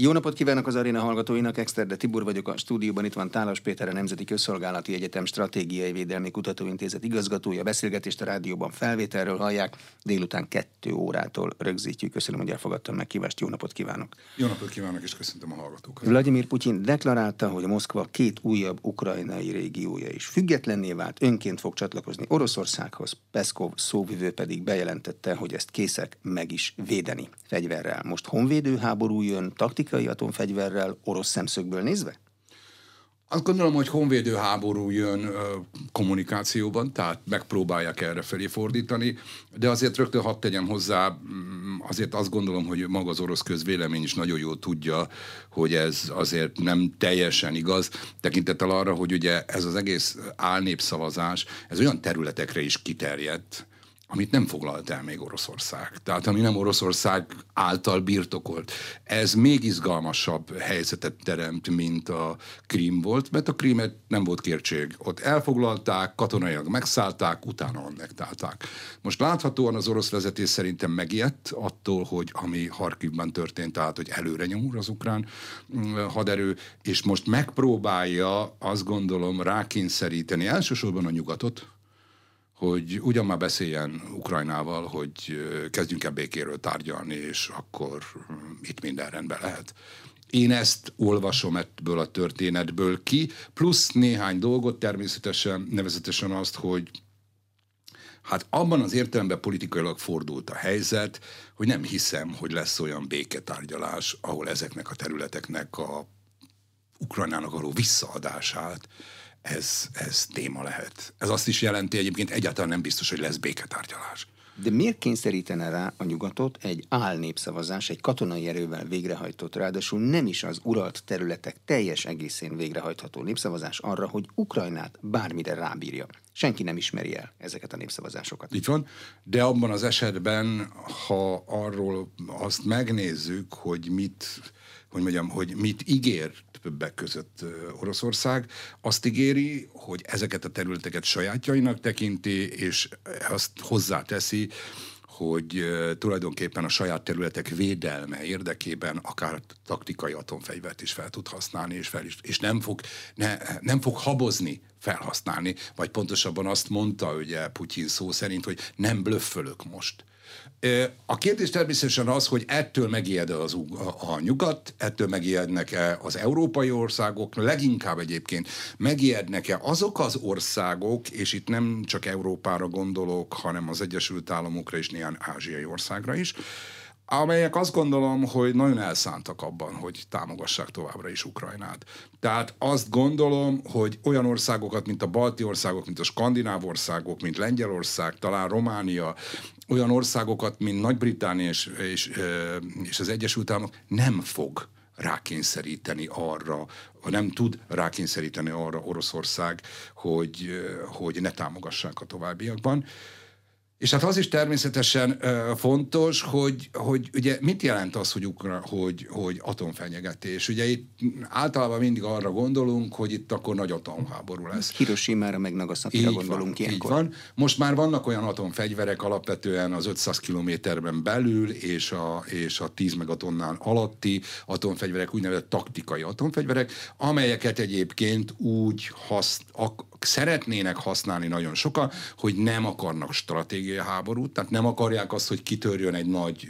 Jó napot kívánok az aréna hallgatóinak, Exerde Tibor vagyok a stúdióban, itt van Tálas Péter, a Nemzeti Közszolgálati Egyetem Stratégiai Védelmi Kutatóintézet igazgatója. Beszélgetést a rádióban felvételről hallják, délután 2 órától rögzítjük. Köszönöm, hogy elfogadtam meg kívást, jó napot kívánok! Jó napot kívánok, és köszöntöm a hallgatókat! Vladimir Putyin deklarálta, hogy Moszkva 2 újabb ukrajnai régiója is függetlenné vált, önként fog csatlakozni Oroszországhoz, Peszkov szóvivő pedig bejelentette, hogy ezt készek meg is védeni fegyverrel. Most honvédőháború jön, atomfegyverrel orosz szemszögből nézve? Azt gondolom, hogy honvédőháború jön kommunikációban, tehát megpróbálják errefelé fordítani, de azért rögtön hadd tegyem hozzá, azért azt gondolom, hogy maga az orosz közvélemény is nagyon jól tudja, hogy ez azért nem teljesen igaz, tekintettel arra, hogy ugye ez az egész álnépszavazás, ez olyan területekre is kiterjedt, amit nem foglalt el még Oroszország, tehát ami nem Oroszország által birtokolt. Ez még izgalmasabb helyzetet teremt, mint a Krím volt, mert a Krímet nem volt kértség. Ott elfoglalták, katonailag megszállták, utána annektálták. Most láthatóan az orosz vezetés szerintem megijedt attól, hogy ami Harkivban történt, tehát hogy előre nyomul az ukrán haderő, és most megpróbálja, azt gondolom, rákényszeríteni elsősorban a nyugatot, hogy ugyan már beszéljen Ukrajnával, hogy kezdjünk el békéről tárgyalni, és akkor itt minden rendben lehet. Én ezt olvasom ebből a történetből ki, plusz néhány dolgot természetesen, nevezetesen azt, hogy hát abban az értelemben politikailag fordult a helyzet, hogy nem hiszem, hogy lesz olyan béketárgyalás, ahol ezeknek a területeknek a Ukrajnának való visszaadását ez téma lehet. Ez azt is jelenti, egyébként egyáltalán nem biztos, hogy lesz béketárgyalás. De miért kényszerítene rá a nyugatot egy álnépszavazás, egy katonai erővel végrehajtott, ráadásul nem is az uralt területek teljes egészén végrehajtható népszavazás arra, hogy Ukrajnát bármire rábírja? Senki nem ismeri el ezeket a népszavazásokat. Így van, de abban az esetben, ha arról azt megnézzük, hogy mit ígér többek között Oroszország, azt ígéri, hogy ezeket a területeket sajátjainak tekinti, és azt hozzáteszi, hogy tulajdonképpen a saját területek védelme érdekében akár taktikai atomfegyvert is fel tud használni, és nem fog habozni felhasználni, vagy pontosabban azt mondta ugye Putyin szó szerint, hogy nem blöffölök most. A kérdés természetesen az, hogy ettől megijed a nyugat, ettől megijednek-e az európai országok, leginkább egyébként megijednek-e azok az országok, és itt nem csak Európára gondolok, hanem az Egyesült Államokra és néhány ázsiai országra is, amelyek azt gondolom, hogy nagyon elszántak abban, hogy támogassák továbbra is Ukrajnát. Tehát azt gondolom, hogy olyan országokat, mint a balti országok, mint a skandináv országok, mint Lengyelország, talán Románia, olyan országokat, mint Nagy-Britannia és az Egyesült Államok nem fog rákényszeríteni arra, nem tud rákényszeríteni arra Oroszország, hogy ne támogassák a továbbiakban. És hát az is természetesen fontos, hogy ugye mit jelent az, hogy atomfenyegetés. Ugye itt általában mindig arra gondolunk, hogy itt akkor nagy atomháború lesz. Hiroshimára meg Nagasakira gondolunk ilyenkor. Így van. Most már vannak olyan atomfegyverek alapvetően az 500 kilométerben belül és a 10 megatonnál alatti atomfegyverek, úgynevezett taktikai atomfegyverek, amelyeket egyébként úgy szeretnének használni nagyon sokan, hogy nem akarnak stratégiai háborút, tehát nem akarják azt, hogy kitörjön egy nagy,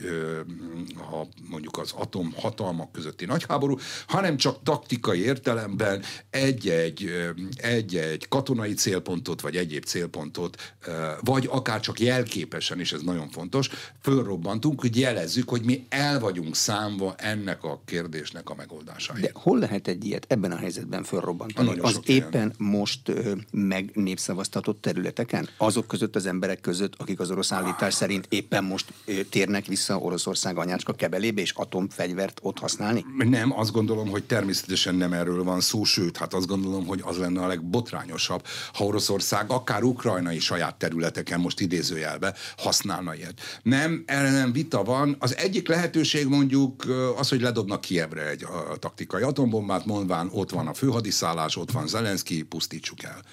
mondjuk az atomhatalmak közötti nagy háború, hanem csak taktikai értelemben egy-egy katonai célpontot, vagy egyéb célpontot, vagy akár csak jelképesen, és ez nagyon fontos, fölrobbantunk, hogy jelezzük, hogy mi el vagyunk számva ennek a kérdésnek a megoldásáért. De hol lehet egy ilyet ebben a helyzetben fölrobbantani? Az éppen most megnépszavaztatott területeken? Azok között, az emberek között, akik az orosz állítás szerint éppen most térnek vissza Oroszország anyácska kebelébe, és atomfegyvert ott használni? Nem, azt gondolom, hogy természetesen nem erről van szó, sőt, hát azt gondolom, hogy az lenne a legbotrányosabb, ha Oroszország akár ukrajnai saját területeken most idézőjelbe használna ilyet. Nem, erre nem vita van. Az egyik lehetőség mondjuk az, hogy ledobnak Kijevre egy taktikai atombombát, mondván ott van a főhadiszállás, ott van Zelenszkij, pusztítsuk el.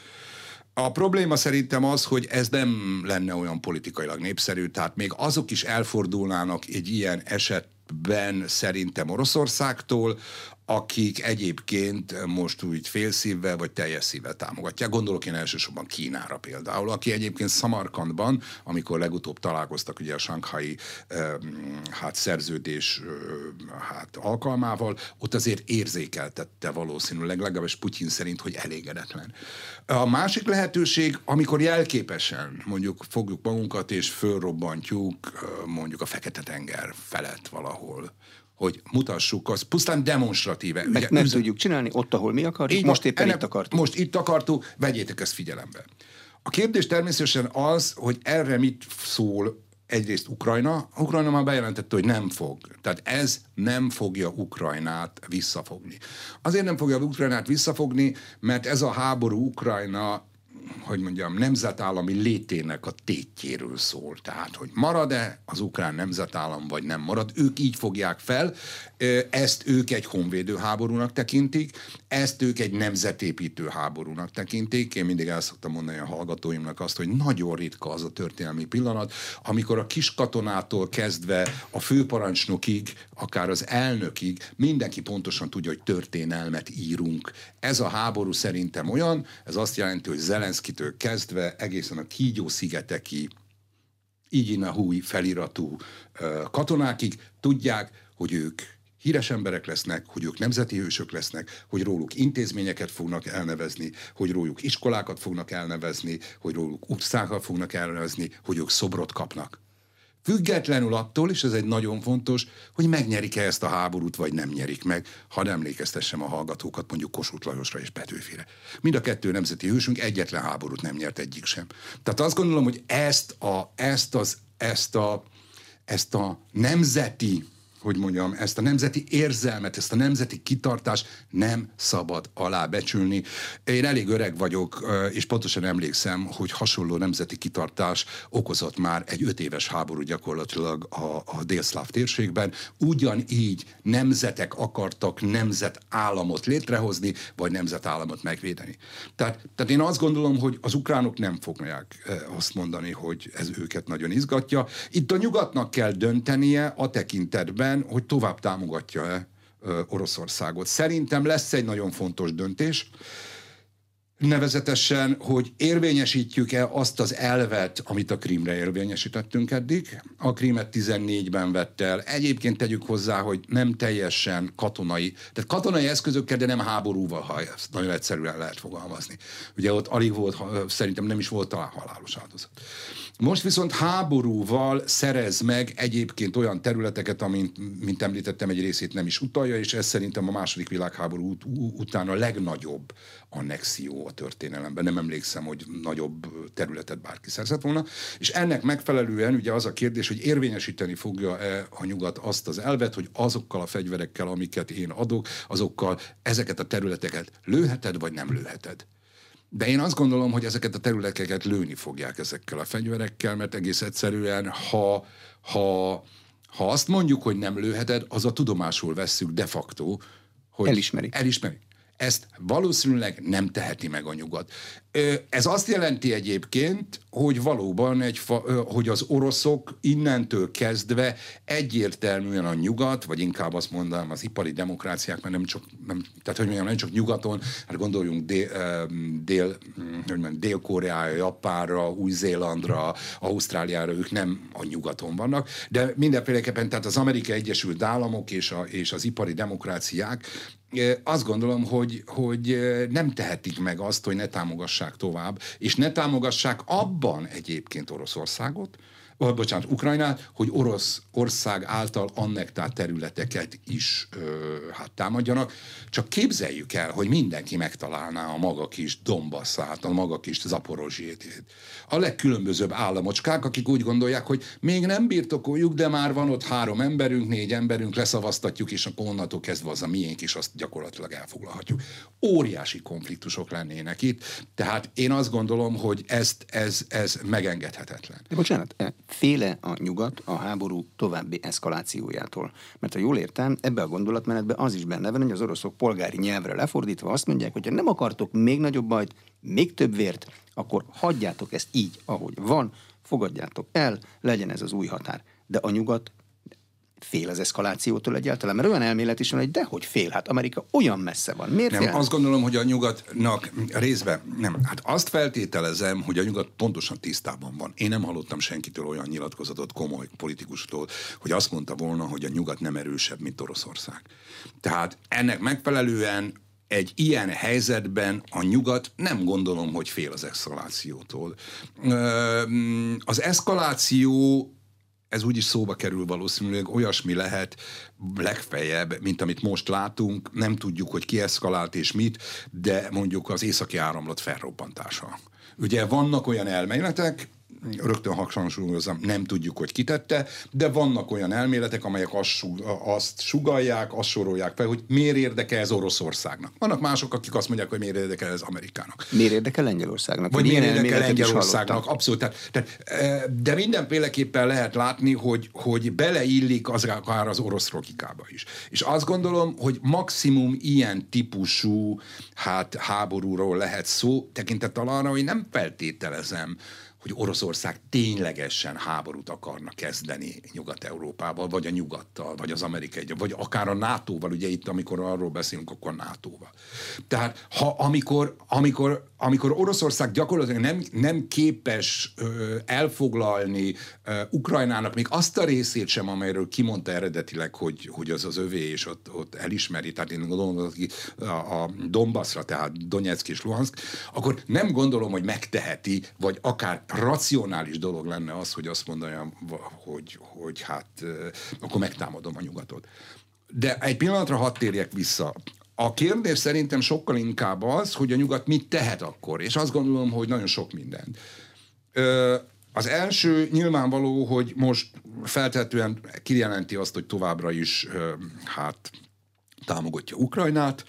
A probléma szerintem az, hogy ez nem lenne olyan politikailag népszerű, tehát még azok is elfordulnának egy ilyen eset szerintem Oroszországtól, akik egyébként most úgy félszívvel vagy teljes szívvel támogatják. Gondolok én elsősorban Kínára például, aki egyébként Szamarkandban, amikor legutóbb találkoztak ugye a shanghai szerződés alkalmával, ott azért érzékeltette valószínűleg, legalábbis Putyin szerint, hogy elégedetlen. A másik lehetőség, amikor jelképesen mondjuk fogjuk magunkat és fölrobbantjuk mondjuk a Fekete-tenger felett valahol, hogy mutassuk, az pusztán demonstratíve. Meg nem tudjuk csinálni ott, ahol mi akarjuk, most éppen itt akartuk. Most itt akartuk, vegyétek ezt figyelembe. A kérdés természetesen az, hogy erre mit szól egyrészt Ukrajna. Ukrajna már bejelentette, hogy nem fog. Tehát ez nem fogja Ukrajnát visszafogni. Azért nem fogja Ukrajnát visszafogni, mert ez a háború Ukrajna, hogy mondjam, nemzetállami létének a tétjéről szól. Tehát, hogy marad-e az ukrán nemzetállam, vagy nem marad. Ők így fogják fel, ezt ők egy honvédő háborúnak tekintik, ezt ők egy nemzetépítő háborúnak tekintik. Én mindig el szoktam mondani a hallgatóimnak azt, hogy nagyon ritka az a történelmi pillanat, amikor a kis katonától kezdve a főparancsnokig, akár az elnökig, mindenki pontosan tudja, hogy történelmet írunk. Ez a háború szerintem olyan, ez azt jelenti, hogy Zelenszkijtől kezdve egészen a Kígyó-szigeteki, Igyinahúj feliratú katonákig tudják, hogy ők híres emberek lesznek, hogy ők nemzeti hősök lesznek, hogy róluk intézményeket fognak elnevezni, hogy róluk iskolákat fognak elnevezni, hogy róluk utcákat fognak elnevezni, hogy ők szobrot kapnak. Függetlenül attól, és ez egy nagyon fontos, hogy megnyerik-e ezt a háborút, vagy nem nyerik meg, hadd emlékeztessem a hallgatókat mondjuk Kossuth Lajosra és Petőfire. Mind a kettő nemzeti hősünk egyetlen háborút nem nyert egyik sem. Tehát azt gondolom, hogy ezt a nemzeti, hogy mondjam, ezt a nemzeti érzelmet, ezt a nemzeti kitartást nem szabad alábecsülni. Én elég öreg vagyok, és pontosan emlékszem, hogy hasonló nemzeti kitartás okozott már egy 5 éves háború gyakorlatilag a délszláv térségben. Ugyanígy nemzetek akartak nemzetállamot létrehozni, vagy nemzetállamot megvédeni. Tehát én azt gondolom, hogy az ukránok nem fogják azt mondani, hogy ez őket nagyon izgatja. Itt a nyugatnak kell döntenie a tekintetben, hogy tovább támogatja-e Oroszországot. Szerintem lesz egy nagyon fontos döntés, nevezetesen, hogy érvényesítjük-e azt az elvet, amit a Krímre érvényesítettünk eddig. A Krímet 14-ben vett el. Egyébként tegyük hozzá, hogy nem teljesen katonai, tehát katonai eszközökkel, de nem háborúval, ha ezt nagyon egyszerűen lehet fogalmazni. Ugye ott alig volt, szerintem nem is volt talán halálos áldozat. Most viszont háborúval szerez meg egyébként olyan területeket, amint, mint említettem, egy részét nem is utalja, és ez szerintem a második világháború után a legnagyobb annexió a történelemben. Nem emlékszem, hogy nagyobb területet bárki szerzett volna. És ennek megfelelően ugye az a kérdés, hogy érvényesíteni fogja-e a nyugat azt az elvet, hogy azokkal a fegyverekkel, amiket én adok, azokkal ezeket a területeket lőheted, vagy nem lőheted. De én azt gondolom, hogy ezeket a területeket lőni fogják ezekkel a fegyverekkel, mert egész egyszerűen, ha azt mondjuk, hogy nem lőheted, az a tudomásul vesszük de facto, hogy elismerik. Ezt valószínűleg nem teheti meg a nyugat. Ez azt jelenti egyébként, hogy valóban hogy az oroszok innentől kezdve egyértelműen a nyugat, vagy inkább azt mondanám az ipari demokráciák, mert nem csak nyugaton, hát gondoljunk Dél-Koreára, Japánra, Új-Zélandra, Ausztráliára, ők nem a nyugaton vannak, de mindenféleképpen tehát az Amerikai Egyesült Államok és az ipari demokráciák, azt gondolom, hogy nem tehetik meg azt, hogy ne támogassák tovább, és ne támogassák abban egyébként Ukrajnát, hogy Oroszország által annektált területeket is támadjanak. Csak képzeljük el, hogy mindenki megtalálná a maga kis Donbasszát, a maga kis Zaporozsét. A legkülönbözőbb államocskák, akik úgy gondolják, hogy még nem birtokoljuk, de már van ott 3 emberünk, 4 emberünk, leszavaztatjuk, és akkor onnantól kezdve az a miénk is, azt gyakorlatilag elfoglalhatjuk. Óriási konfliktusok lennének itt, tehát én azt gondolom, hogy ez megengedhetetlen. De bocsánat, féle a nyugat a háború további eszkalációjától. Mert ha jól értem, ebbe a gondolatmenetben az is benne van, hogy az oroszok polgári nyelvre lefordítva azt mondják, hogy ha nem akartok még nagyobb bajt, még több vért, akkor hagyjátok ezt így, ahogy van, fogadjátok el, legyen ez az új határ. De a nyugat fél az eszkalációtól egyáltalán? Mert olyan elmélet is van, hogy dehogy fél, hát Amerika olyan messze van. Miért nem, fél? Azt gondolom, hogy a nyugatnak részben nem. Hát azt feltételezem, hogy a nyugat pontosan tisztában van. Én nem hallottam senkitől olyan nyilatkozatot, komoly politikustól, hogy azt mondta volna, hogy a nyugat nem erősebb, mint Oroszország. Tehát ennek megfelelően egy ilyen helyzetben a nyugat nem gondolom, hogy fél az eszkalációtól. Az eszkaláció, ez úgyis szóba kerül valószínűleg, olyasmi lehet legfeljebb, mint amit most látunk, nem tudjuk, hogy ki eszkalált és mit, de mondjuk az északi áramlat felrobbantása. Ugye vannak olyan elméletek, rögtön hangsúlyozom, nem tudjuk, hogy kitette, de vannak olyan elméletek, amelyek azt sugallják, azt sorolják fel, hogy miért érdekel ez Oroszországnak. Vannak mások, akik azt mondják, hogy miért érdekel ez Amerikának. Miért érdekel Lengyelországnak? Vagy miért érdekel Lengyelországnak? Abszolút. Tehát, de mindenféleképpen lehet látni, hogy beleillik az akár az orosz logikába is. És azt gondolom, hogy maximum ilyen típusú háborúról lehet szó, tekintettel arra, hogy nem feltételezem, hogy Oroszország ténylegesen háborút akarna kezdeni Nyugat-Európával, vagy a nyugattal, vagy az amerikai, vagy akár a NATO-val, ugye itt, amikor arról beszélünk, akkor NATO-val. Tehát amikor Oroszország gyakorlatilag nem képes elfoglalni Ukrajnának még azt a részét sem, amelyről kimondta eredetileg, hogy az az övé, és ott elismeri, tehát én gondolom, a Donbassra, tehát Donetsk és Luhansk, akkor nem gondolom, hogy megteheti, vagy akár racionális dolog lenne az, hogy azt mondjam, hogy hát akkor megtámadom a nyugatot. De egy pillanatra hadd térjek vissza. A kérdés szerintem sokkal inkább az, hogy a nyugat mit tehet akkor, és azt gondolom, hogy nagyon sok mindent. Az első nyilvánvaló, hogy most feltehetően kijelenti azt, hogy továbbra is támogatja Ukrajnát,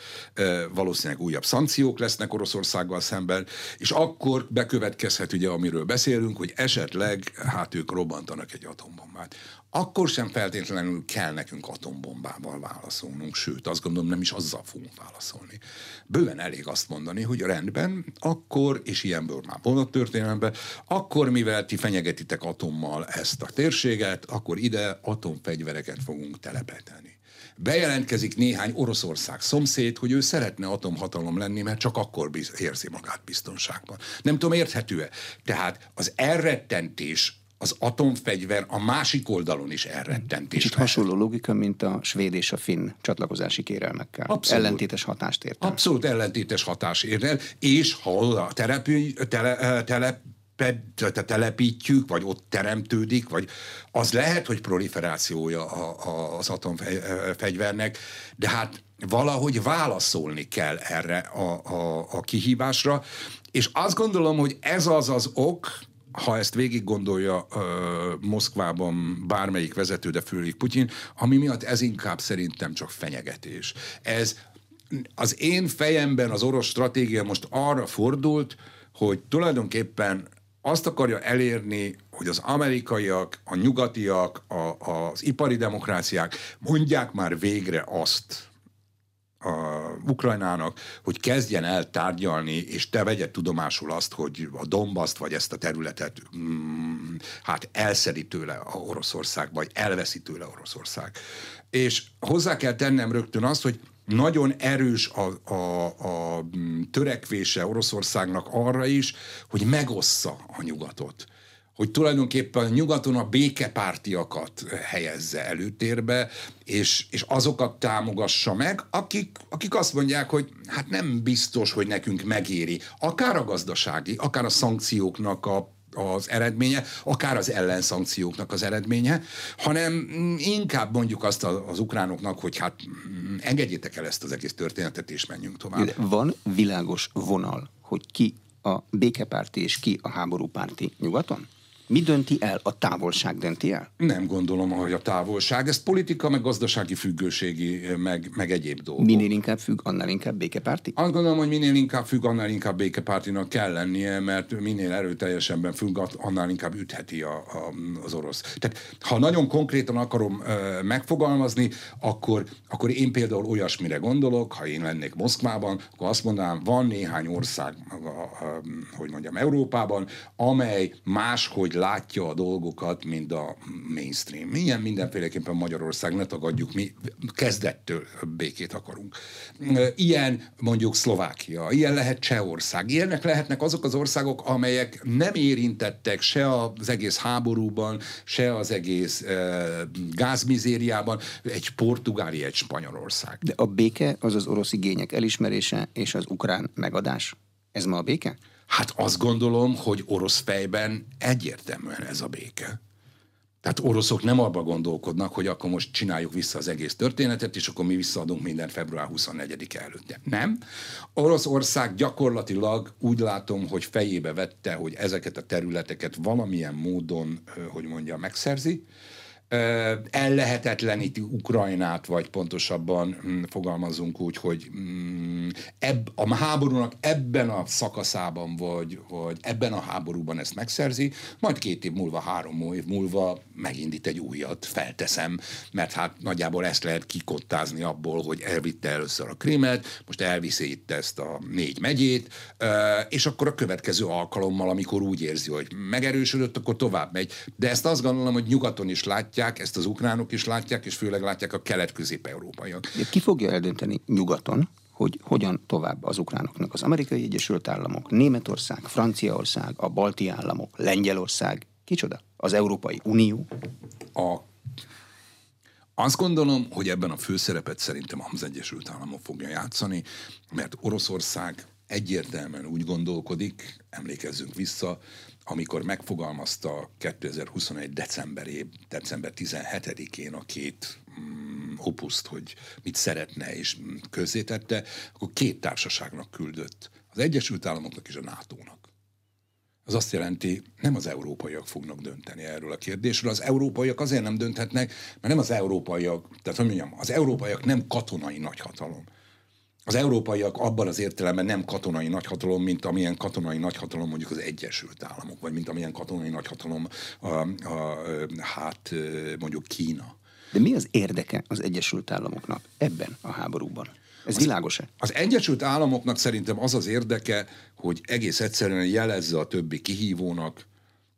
valószínűleg újabb szankciók lesznek Oroszországgal szemben, és akkor bekövetkezhet ugye, amiről beszélünk, hogy esetleg ők robbantanak egy atombombát. Akkor sem feltétlenül kell nekünk atombombával válaszolnunk, sőt, azt gondolom, nem is azzal fogunk válaszolni. Bőven elég azt mondani, hogy rendben, akkor, és ilyenből már volt a történelemben, akkor mivel ti fenyegetitek atommal ezt a térséget, akkor ide atomfegyvereket fogunk telepíteni. Bejelentkezik néhány Oroszország szomszéd, hogy ő szeretne atomhatalom lenni, mert csak akkor érzi magát biztonságban. Nem tudom, érthető-e? Tehát az elrettentés, az atomfegyver a másik oldalon is elrettentés. Kicsit hasonló logika, mint a svéd és a finn csatlakozási kérelmekkel. Abszolút. Ellentétes hatást ért el. Abszolút ellentétes hatást ért el, és ha a telepítjük, vagy ott teremtődik, vagy az lehet, hogy proliferációja az atomfegyvernek, de valahogy válaszolni kell erre a kihívásra, és azt gondolom, hogy ez az ok, ha ezt végig gondolja Moszkvában bármelyik vezető, de főleg Putyin, ami miatt ez inkább szerintem csak fenyegetés. Ez az én fejemben az orosz stratégia most arra fordult, hogy tulajdonképpen azt akarja elérni, hogy az amerikaiak, a nyugatiak, az ipari demokráciák mondják már végre azt Ukrajnának, hogy kezdjen el tárgyalni, és te vegyed tudomásul azt, hogy a Donbaszt, vagy ezt a területet elszedi tőle a Oroszország, vagy elveszi tőle Oroszország. És hozzá kell tennem rögtön azt, hogy nagyon erős a törekvése Oroszországnak arra is, hogy megossza a nyugatot. Hogy tulajdonképpen nyugaton a békepártiakat helyezze előtérbe, és azokat támogassa meg, akik azt mondják, hogy hát nem biztos, hogy nekünk megéri. Akár a gazdasági, akár a szankcióknak az eredménye, akár az ellenszankcióknak az eredménye, hanem inkább mondjuk azt az ukránoknak, hogy engedjétek el ezt az egész történetet, és menjünk tovább. Van világos vonal, hogy ki a békepárti és ki a háborúpárti nyugaton? Mi dönti el? A távolság dönti el? Nem gondolom, hogy a távolság. Ez politika, meg gazdasági függőségi, meg egyéb dolgok. Minél inkább függ, annál inkább békepárti? Azt gondolom, hogy minél inkább függ, annál inkább békepártinak kell lennie, mert minél erőteljesebben függ, annál inkább ütheti az orosz. Tehát, ha nagyon konkrétan akarom megfogalmazni, akkor én például olyasmire gondolok, ha én lennék Moszkvában, akkor azt mondanám, van néhány ország, Európában, amely máshogy látja a dolgokat, mint a mainstream. Ilyen mindenféleképpen Magyarország, ne tagadjuk, mi kezdettől békét akarunk. Ilyen mondjuk Szlovákia, ilyen lehet Csehország, ilyenek lehetnek azok az országok, amelyek nem érintettek se az egész háborúban, se az egész gázmizériában, egy Portugália, egy Spanyolország. De a béke az az orosz igények elismerése és az ukrán megadás. Ez ma a béke? Hát azt gondolom, hogy orosz fejben egyértelműen ez a béke. Tehát oroszok nem abba gondolkodnak, hogy akkor most csináljuk vissza az egész történetet, és akkor mi visszaadunk minden február 24-e előtt. Nem. Oroszország gyakorlatilag úgy látom, hogy fejébe vette, hogy ezeket a területeket valamilyen módon, hogy mondja, megszerzi, ellehetetleníti Ukrajnát, vagy pontosabban fogalmazunk úgy, hogy a háborúnak ebben a szakaszában, vagy ebben a háborúban ezt megszerzi, majd 2 év múlva, 3 év múlva megindít egy újat, felteszem, mert hát nagyjából ezt lehet kikottázni abból, hogy elvitte először a Krimet, most elviszi itt ezt a 4 megyét, és akkor a következő alkalommal, amikor úgy érzi, hogy megerősödött, akkor tovább megy. De ezt azt gondolom, hogy nyugaton is látják, ezt az ukránok is látják, és főleg látják a kelet-közép-európaiak. Ki fogja eldönteni nyugaton, hogy hogyan tovább az ukránoknak? Az Amerikai Egyesült Államok, Németország, Franciaország, a balti államok, Lengyelország, kicsoda? Az Európai Unió? Azt gondolom, hogy ebben a főszerepet szerintem az Egyesült Államok fogja játszani, mert Oroszország egyértelműen úgy gondolkodik, emlékezzünk vissza, amikor megfogalmazta 2021. december 17-én a 2 opuszt, hogy mit szeretne és közzétette, akkor 2 társaságnak küldött. Az Egyesült Államoknak és a NATO-nak. Az azt jelenti, nem az európaiak fognak dönteni erről a kérdésről. Az európaiak azért nem dönthetnek, mert nem az európaiak, tehát hogy mondjam, az európaiak nem katonai nagyhatalom. Az európaiak abban az értelemben nem katonai nagyhatalom, mint amilyen katonai nagyhatalom mondjuk az Egyesült Államok, vagy mint amilyen katonai nagyhatalom mondjuk Kína. De mi az érdeke az Egyesült Államoknak ebben a háborúban? Ez világos-e? Az Egyesült Államoknak szerintem az az érdeke, hogy egész egyszerűen jelezze a többi kihívónak,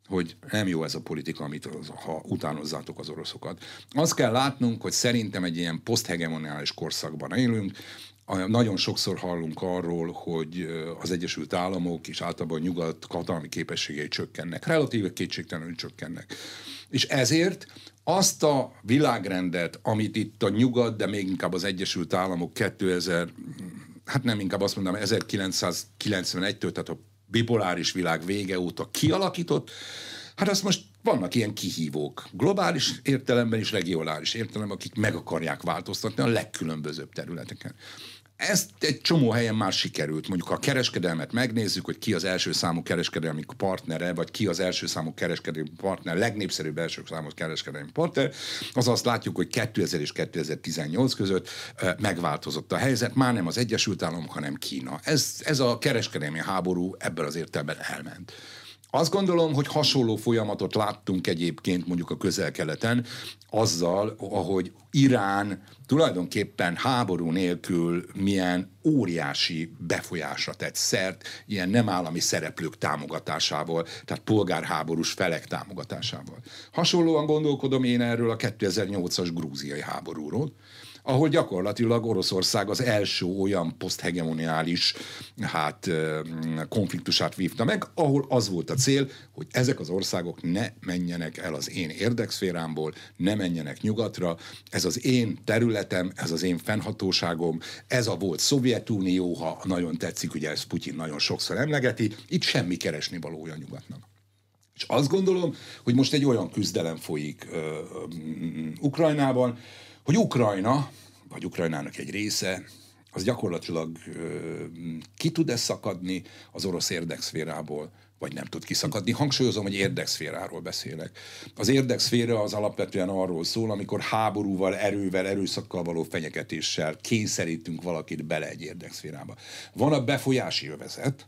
hogy nem jó ez a politika, ha utánozzátok az oroszokat. Azt kell látnunk, hogy szerintem egy ilyen poszthegemoniális korszakban élünk. Nagyon sokszor hallunk arról, hogy az Egyesült Államok és általában Nyugat katonai képességei csökkennek. Relatíve kétségtelenül csökkennek. És ezért azt a világrendet, amit itt a Nyugat, de még inkább az Egyesült Államok 1991-től, tehát a bipoláris világ vége óta kialakított, hát azt most vannak ilyen kihívók, globális értelemben és regionális értelemben, akik meg akarják változtatni a legkülönbözőbb területeken. Ezt egy csomó helyen már sikerült. Mondjuk ha a kereskedelmet megnézzük, hogy ki az első számú kereskedelmi partnere, vagy ki az első számú kereskedelmi partner, legnépszerűbb első számú kereskedelmi partner, az azt látjuk, hogy 2000 és 2018 között megváltozott a helyzet, már nem az Egyesült Államok, hanem Kína. Ez a kereskedelmi háború ebből az értelemben elment. Azt gondolom, hogy hasonló folyamatot láttunk egyébként mondjuk a Közel-Keleten azzal, ahogy Irán tulajdonképpen háború nélkül milyen óriási befolyásra tett szert, ilyen nem állami szereplők támogatásával, tehát polgárháborús felek támogatásával. Hasonlóan gondolkodom én erről a 2008-as grúziai háborúról, ahol gyakorlatilag Oroszország az első olyan poszthegemoniális konfliktusát vívta meg, ahol az volt a cél, hogy ezek az országok ne menjenek el az én érdekszférámból, ne menjenek nyugatra, ez az én területem, ez az én fennhatóságom, ez a volt Szovjetunió, ha nagyon tetszik, ugye ezt Putyin nagyon sokszor emlegeti, itt semmi keresni valója nyugatnak. És azt gondolom, hogy most egy olyan küzdelem folyik Ukrajnában, hogy Ukrajna, vagy Ukrajnának egy része, az gyakorlatilag ki tud-e szakadni az orosz érdekszférából, vagy nem tud kiszakadni. Hangsúlyozom, hogy érdekszféráról beszélek. Az érdekszféra az alapvetően arról szól, amikor háborúval, erővel, erőszakkal való fenyegetéssel kényszerítünk valakit bele egy érdekszférába. Van a befolyási övezet,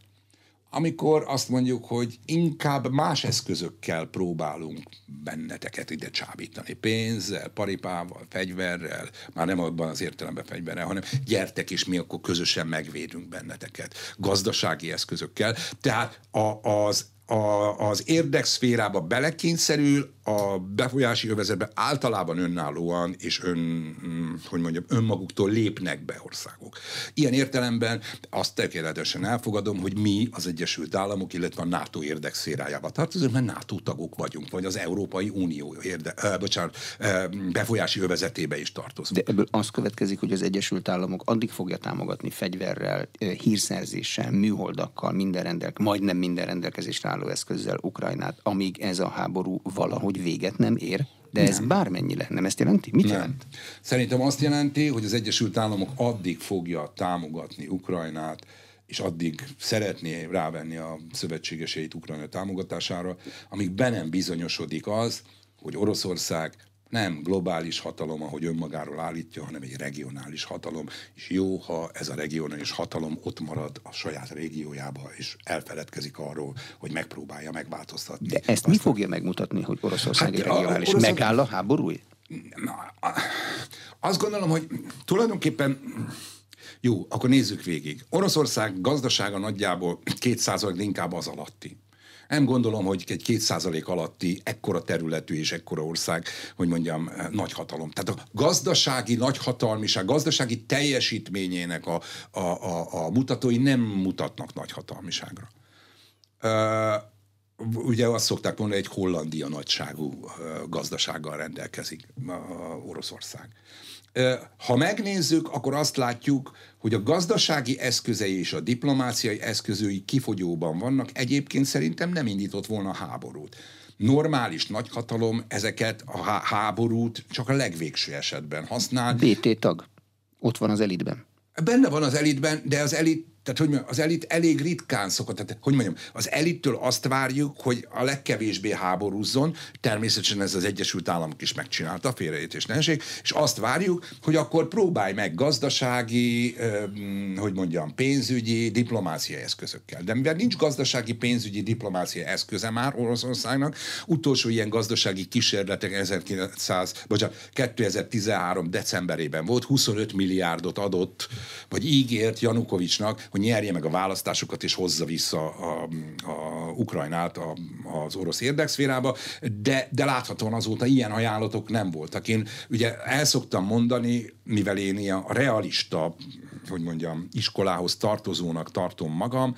amikor azt mondjuk, hogy inkább más eszközökkel próbálunk benneteket ide csábítani. Pénzzel, paripával, fegyverrel, már nem abban az értelemben fegyverrel, hanem gyertek és mi akkor közösen megvédünk benneteket. Gazdasági eszközökkel. Tehát az az érdekszférába belekényszerül, a befolyási övezetbe általában önállóan és önmaguktól lépnek be országok. Ilyen értelemben azt tökéletesen elfogadom, hogy mi az Egyesült Államok, illetve a NATO érdekszférájába tartozunk, mert NATO tagok vagyunk, vagy az Európai Unió befolyási övezetébe is tartozunk. De ebből az következik, hogy az Egyesült Államok addig fogja támogatni fegyverrel, hírszerzéssel, műholdakkal, majdnem minden rendelkezésre álló eszközzel Ukrajnát, amíg ez a háború valahogy véget nem ér. De ez bármennyire nem ezt jelenti? Mit jelent? Szerintem azt jelenti, hogy az Egyesült Államok addig fogja támogatni Ukrajnát, és addig szeretné rávenni a szövetségeseit Ukrajna támogatására, amíg be nem bizonyosodik az, hogy Oroszország nem globális hatalom, ahogy önmagáról állítja, hanem egy regionális hatalom, és jó, ha ez a regionális hatalom ott marad a saját régiójába, és elfeledkezik arról, hogy megpróbálja megváltoztatni. De ezt mi fogja megmutatni, hogy Oroszország regionális? Megáll a háború? Azt gondolom, hogy tulajdonképpen... Jó, akkor nézzük végig. Oroszország gazdasága nagyjából 2% inkább az alatti. Nem gondolom, hogy egy 2% alatti ekkora területű és ekkora ország, hogy mondjam, nagyhatalom. Tehát a gazdasági nagyhatalmiság, gazdasági teljesítményének a mutatói nem mutatnak nagyhatalmiságra. Ugye azt szokták mondani, egy Hollandia nagyságú gazdasággal rendelkezik Oroszország. Ha megnézzük, akkor azt látjuk, hogy a gazdasági eszközei és a diplomáciai eszközei kifogyóban vannak, egyébként szerintem nem indított volna a háborút. Normális nagyhatalom ezeket a háborút csak a legvégső esetben használ. BT tag. Ott van az elitben. Benne van az elitben, de az elit, tehát hogy mondjam, az elit elég ritkán szokott, tehát hogy mondjam, az elittől azt várjuk, hogy a legkevésbé háborúzzon, természetesen ez az Egyesült Államok is megcsinálta, félreértés ne essék, és azt várjuk, hogy akkor próbálj meg gazdasági, hogy mondjam, pénzügyi, diplomáciai eszközökkel. De mivel nincs gazdasági, pénzügyi, diplomáciai eszköze már Oroszországnak, utolsó ilyen gazdasági kísérletek 2013. decemberében volt, 25 milliárdot adott, vagy ígért Janukovicsnak, hogy nyerje meg a választásokat és hozza vissza a Ukrajnát az orosz érdekszférába, de láthatóan azóta ilyen ajánlatok nem voltak. Én ugye el szoktam mondani, mivel én ilyen realista, hogy mondjam, iskolához tartozónak tartom magam,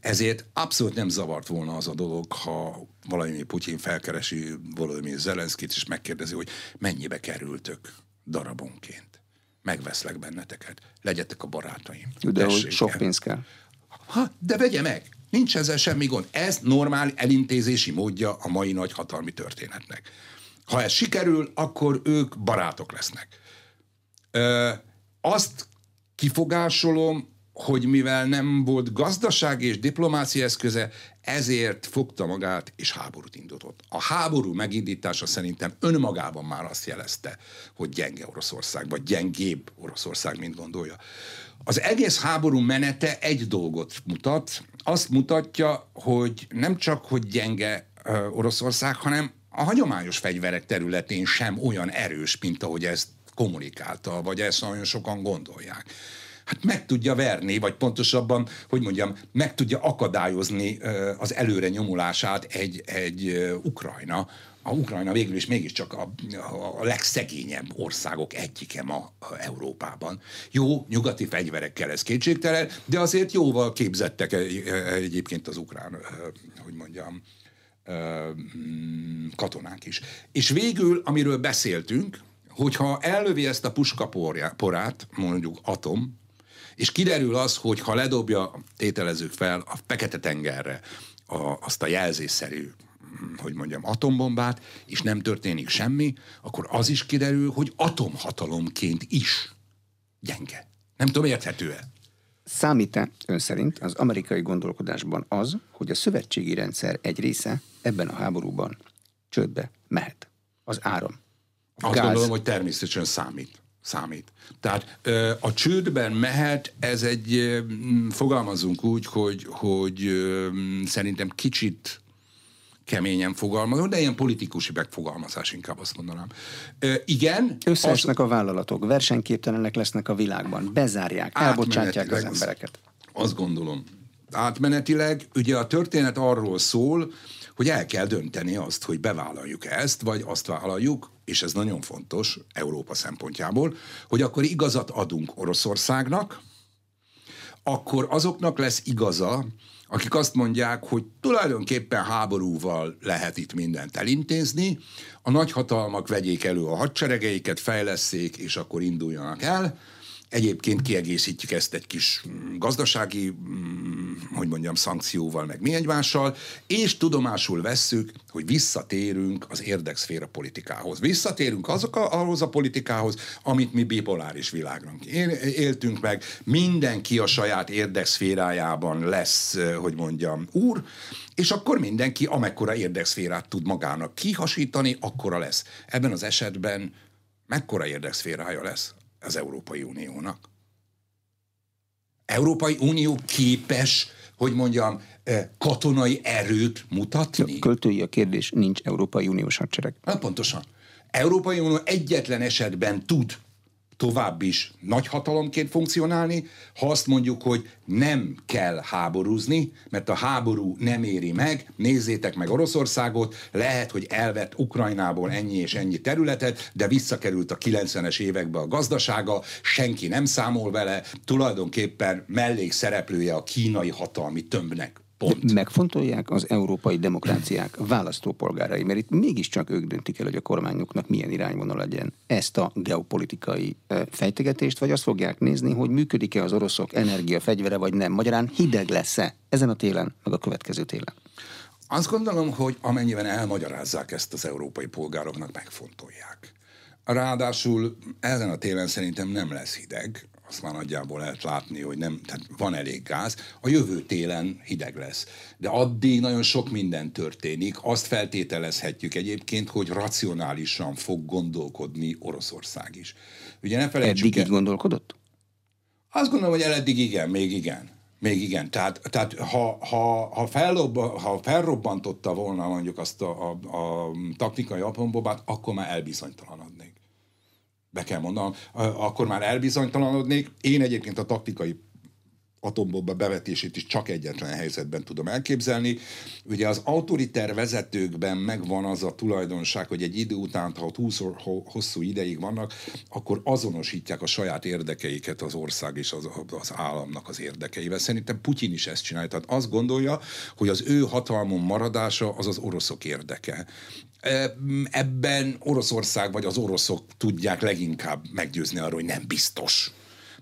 ezért abszolút nem zavart volna az a dolog, ha valami Putyin felkeresi valami Zelenszkijt, és megkérdezi, hogy mennyibe kerültök darabonként. Megveszlek benneteket, legyetek a barátaim. De sok pénz kell. De vegye meg, nincs ezzel semmi gond. Ez normál elintézési módja a mai nagy hatalmi történetnek. Ha ez sikerül, akkor ők barátok lesznek. Azt kifogásolom, hogy mivel nem volt gazdasági és diplomáciai eszköze, ezért fogta magát és háborút indított. A háború megindítása szerintem önmagában már azt jelezte, hogy gyenge Oroszország, vagy gyengébb Oroszország, mint gondolja. Az egész háború menete egy dolgot mutat, azt mutatja, hogy nem csak, hogy gyenge Oroszország, hanem a hagyományos fegyverek területén sem olyan erős, mint ahogy ezt kommunikálta, vagy ezt nagyon sokan gondolják. Hát meg tudja verni, vagy pontosabban, hogy mondjam, meg tudja akadályozni az előre nyomulását egy Ukrajna. A Ukrajna végül is mégiscsak a legszegényebb országok egyike ma Európában. Jó, nyugati fegyverekkel ez kétségtelen, de azért jóval képzettek egyébként az ukrán, hogy mondjam, katonák is. És végül, amiről beszéltünk, hogyha ellövi ezt a puskaporát, mondjuk atom, és kiderül az, hogy ha ledobja, tételezzük fel, a Fekete-tengerre azt a jelzésszerű, hogy mondjam, atombombát, és nem történik semmi, akkor az is kiderül, hogy atomhatalomként is gyenge. Nem tudom, érthető-e? Számít-e ön szerint az amerikai gondolkodásban az, hogy a szövetségi rendszer egy része ebben a háborúban csődbe mehet? Az áram. Azt gondolom, hogy természetesen számít. Tehát a csődben mehet, ez egy, fogalmazunk úgy, hogy szerintem kicsit keményen fogalmazom, de ilyen politikusi megfogalmazás, inkább azt mondanám. Igen. Összeesnek a vállalatok, versenyképtelenek lesznek a világban, bezárják, elbocsátják az embereket. Azt gondolom, átmenetileg ugye a történet arról szól, hogy el kell dönteni azt, hogy bevállaljuk ezt, vagy azt vállaljuk, és ez nagyon fontos Európa szempontjából, hogy akkor igazat adunk Oroszországnak, akkor azoknak lesz igaza, akik azt mondják, hogy tulajdonképpen háborúval lehet itt mindent elintézni, a nagyhatalmak vegyék elő a hadseregeiket, fejlesszék, és akkor induljanak el. Egyébként kiegészítjük ezt egy kis gazdasági, szankcióval, meg mi egymással, és tudomásul vesszük, hogy visszatérünk az érdekszféra politikához. Visszatérünk ahhoz a politikához, amit mi bipoláris világnak éltünk meg. Mindenki a saját érdekszférájában lesz, úr, és akkor mindenki, amekkora érdekszférát tud magának kihasítani, akkora lesz. Ebben az esetben mekkora érdekszférája lesz az Európai Uniónak? Európai Unió képes, katonai erőt mutatni? Költői a kérdés, nincs Európai Uniós hadsereg. Hát pontosan. Európai Unió egyetlen esetben tud tovább is nagyhatalomként funkcionálni, ha azt mondjuk, hogy nem kell háborúzni, mert a háború nem éri meg, nézzétek meg Oroszországot, lehet, hogy elvett Ukrajnából ennyi és ennyi területet, de visszakerült a 90-es évekbe a gazdasága, senki nem számol vele, tulajdonképpen mellékszereplője a kínai hatalmi tömbnek. Pont. Megfontolják az európai demokráciák választópolgárai, mert itt mégiscsak ők döntik el, hogy a kormányoknak milyen irányvonal legyen. Ezt a geopolitikai fejtegetést, vagy azt fogják nézni, hogy működik-e az oroszok energiafegyvere, vagy nem. Magyarán hideg lesz-e ezen a télen, meg a következő télen? Azt gondolom, hogy amennyiben elmagyarázzák ezt az európai polgároknak, megfontolják. Ráadásul ezen a télen szerintem nem lesz hideg. Azt már nagyjából lehet látni, hogy nem, tehát van elég gáz, a jövő télen hideg lesz. De addig nagyon sok minden történik, azt feltételezhetjük egyébként, hogy racionálisan fog gondolkodni Oroszország is. Ugye ne felejtsük el... Eddig így gondolkodott? Azt gondolom, hogy eddig igen, még igen. Még igen, tehát ha felrobbantotta volna mondjuk azt a taktikai atombombát, akkor már elbizonytalanodnék. Be kell mondanom, akkor már elbizonytalanodnék. Én egyébként a taktikai atombomba bevetését is csak egyetlen helyzetben tudom elképzelni. Ugye az autoriter vezetőkben megvan az a tulajdonság, hogy egy idő után, ha hosszú ideig vannak, akkor azonosítják a saját érdekeiket az ország és az államnak az érdekeivel. Szerintem Putyin is ezt csinálja. Tehát azt gondolja, hogy az ő hatalmon maradása az az oroszok érdeke. Ebben Oroszország vagy az oroszok tudják leginkább meggyőzni arról, hogy nem biztos.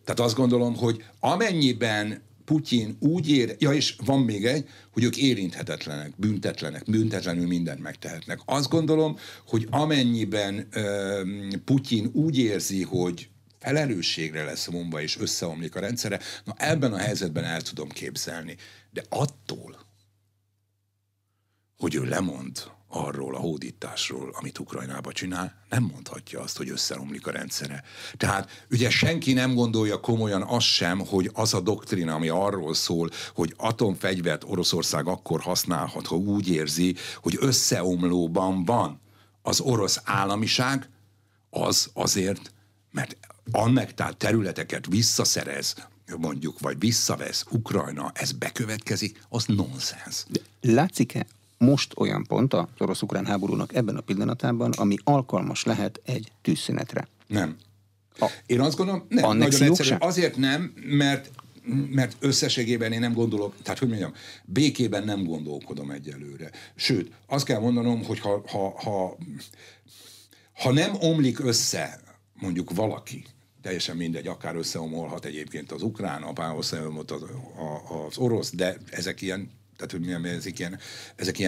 Tehát azt gondolom, hogy amennyiben Putyin úgy ér... Ja, és van még egy, hogy ők érinthetetlenek, büntetlenül mindent megtehetnek. Azt gondolom, hogy amennyiben Putyin úgy érzi, hogy felelősségre lesz vonva és összeomlik a rendszere, na ebben a helyzetben el tudom képzelni. De attól, hogy ő lemond arról a hódításról, amit Ukrajnába csinál, nem mondhatja azt, hogy összeomlik a rendszere. Tehát ugye senki nem gondolja komolyan azt sem, hogy az a doktrina, ami arról szól, hogy atomfegyvert Oroszország akkor használhat, ha úgy érzi, hogy összeomlóban van az orosz államiság, az azért, mert annektált területeket visszaszerez, vagy visszavesz Ukrajna, ez bekövetkezik, az nonsens. Látszik-e most olyan pont az orosz-ukrán háborúnak ebben a pillanatában, ami alkalmas lehet egy tűzszünetre? Nem. Én azt gondolom, nem. Nagyon egyszerűen. Azért nem, mert összességében én nem gondolok, tehát békében nem gondolkodom egyelőre. Sőt, azt kell mondanom, hogy ha nem omlik össze mondjuk valaki, teljesen mindegy, akár összeomolhat egyébként az ukrán, akár összeomolhat az orosz, de ezek ilyen, ezek